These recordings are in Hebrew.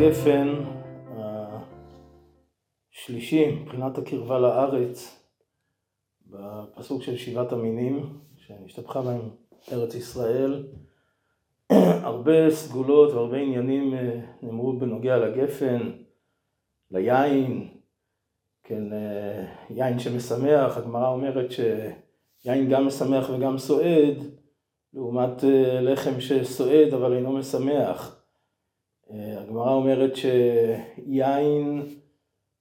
הגפן השלישי, מבחינת הקרבה לארץ, בפסוק של שבעת המינים, שנשתפכה בהם ארץ ישראל, הרבה סגולות והרבה עניינים נאמרו בנוגע לגפן, ליין, כן, יין שמשמח. הגמרא אומרת שיין גם משמח וגם סועד, לעומת לחם שסועד אבל אינו משמח. הגמרא אומרת שיין,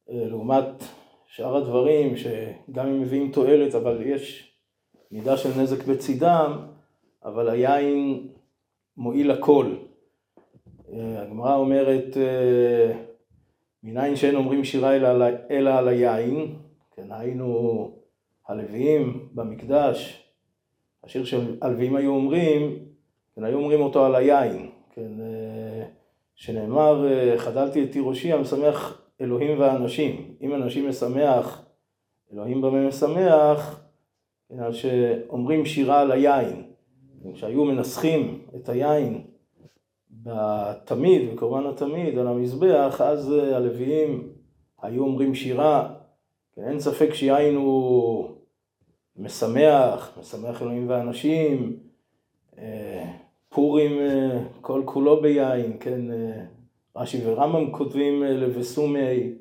לעומת שאר הדברים שגם אם מביאים תועלת אבל יש מידה של נזק בצדם, אבל היין מועיל הכל. הגמרא אומרת, מניין שאין אומרים שירה אלא על היין, כן, היינו הלוויים במקדש, השיר שהלוויים היו אומרים, כן, היו אומרים אותו על היין, כן, שנאמר, חדלתי את תירושי המשמח אלוהים ואנשים. אם אנשים משמח, אלוהים במה משמח, כן, שאומרים שירה על היין. כשהיו מנסחים את היין בתמיד, בקורבן התמיד, על המזבח, אז הלוויים היו אומרים שירה. אין ספק שיין הוא משמח, משמח אלוהים ואנשים, פורים כל כולו ביין, כן, רש"י ורמב"ם כותבים לבסו מי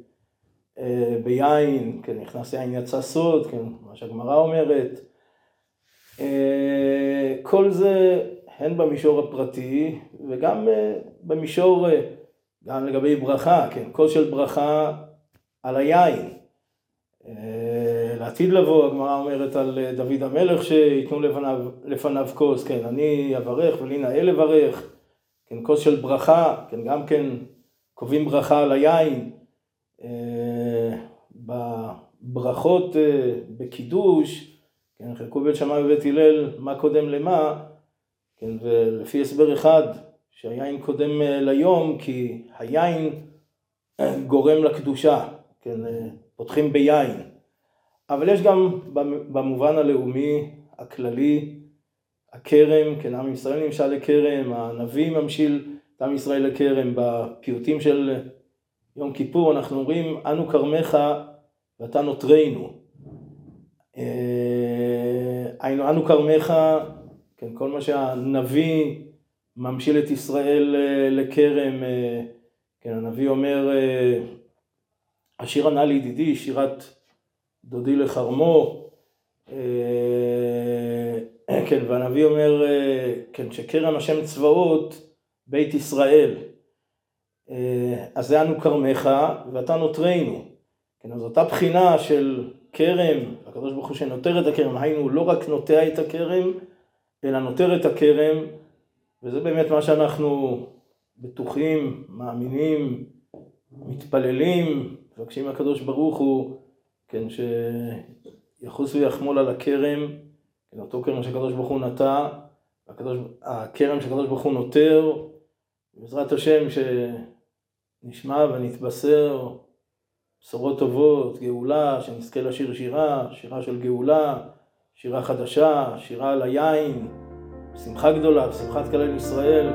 ביין, כן, נכנס יין יצא סוד, כן, מה שהגמרא אומרת. כל זה הן במישור הפרטי וגם במישור, גם לגבי ברכה, כן, קול של ברכה על היין. לעתיד לבוא, הגמרא אומרת על דוד המלך שיתנו לפניו כוס, כן, אני אברך ולי נאה לברך, כן, כוס של ברכה, כן, גם כן קובעים ברכה על היין. בברכות בקידוש, כן, חלקו בית שמאי ובית הלל, מה קודם למה, כן, ולפי הסבר אחד, שהיין קודם ליום, כי היין גורם לקדושה, כן, פותחים ביין. אבל יש גם במובן הלאומי, הכללי, הכרם, כן, עם ישראל נמשל לכרם, הנביא ממשיל את עם ישראל לכרם. בפיוטים של יום כיפור אנחנו אומרים, אנו כרמך ואתה נותרנו. אנו כרמך, כן, כל מה שהנביא ממשיל את ישראל לכרם, כן, הנביא אומר, השיר ענה לידידי, שירת דודי לחרמו, כן, והנביא אומר, כן, שכרם השם צבאות בית ישראל. אז זה אנו כרמך ואתה נותרנו, כן, אז אותה בחינה של כרם, הקדוש ברוך הוא שנותר את הכרם, היינו לא רק נוטע את הכרם, אלא נותר את הכרם, וזה באמת מה שאנחנו בטוחים, מאמינים, מתפללים, מבקשים הקדוש ברוך הוא, כן, שיחוס ויחמול על הכרם, כן, אותו כרם שהקדוש ברוך הוא נטע, הכרם שהקדוש ברוך הוא נותר, בעזרת השם שנשמע ונתבשר בשורות טובות, גאולה, שנזכה לשיר שירה, שירה של גאולה, שירה חדשה, שירה על היין, שמחה גדולה, שמחת כלל ישראל.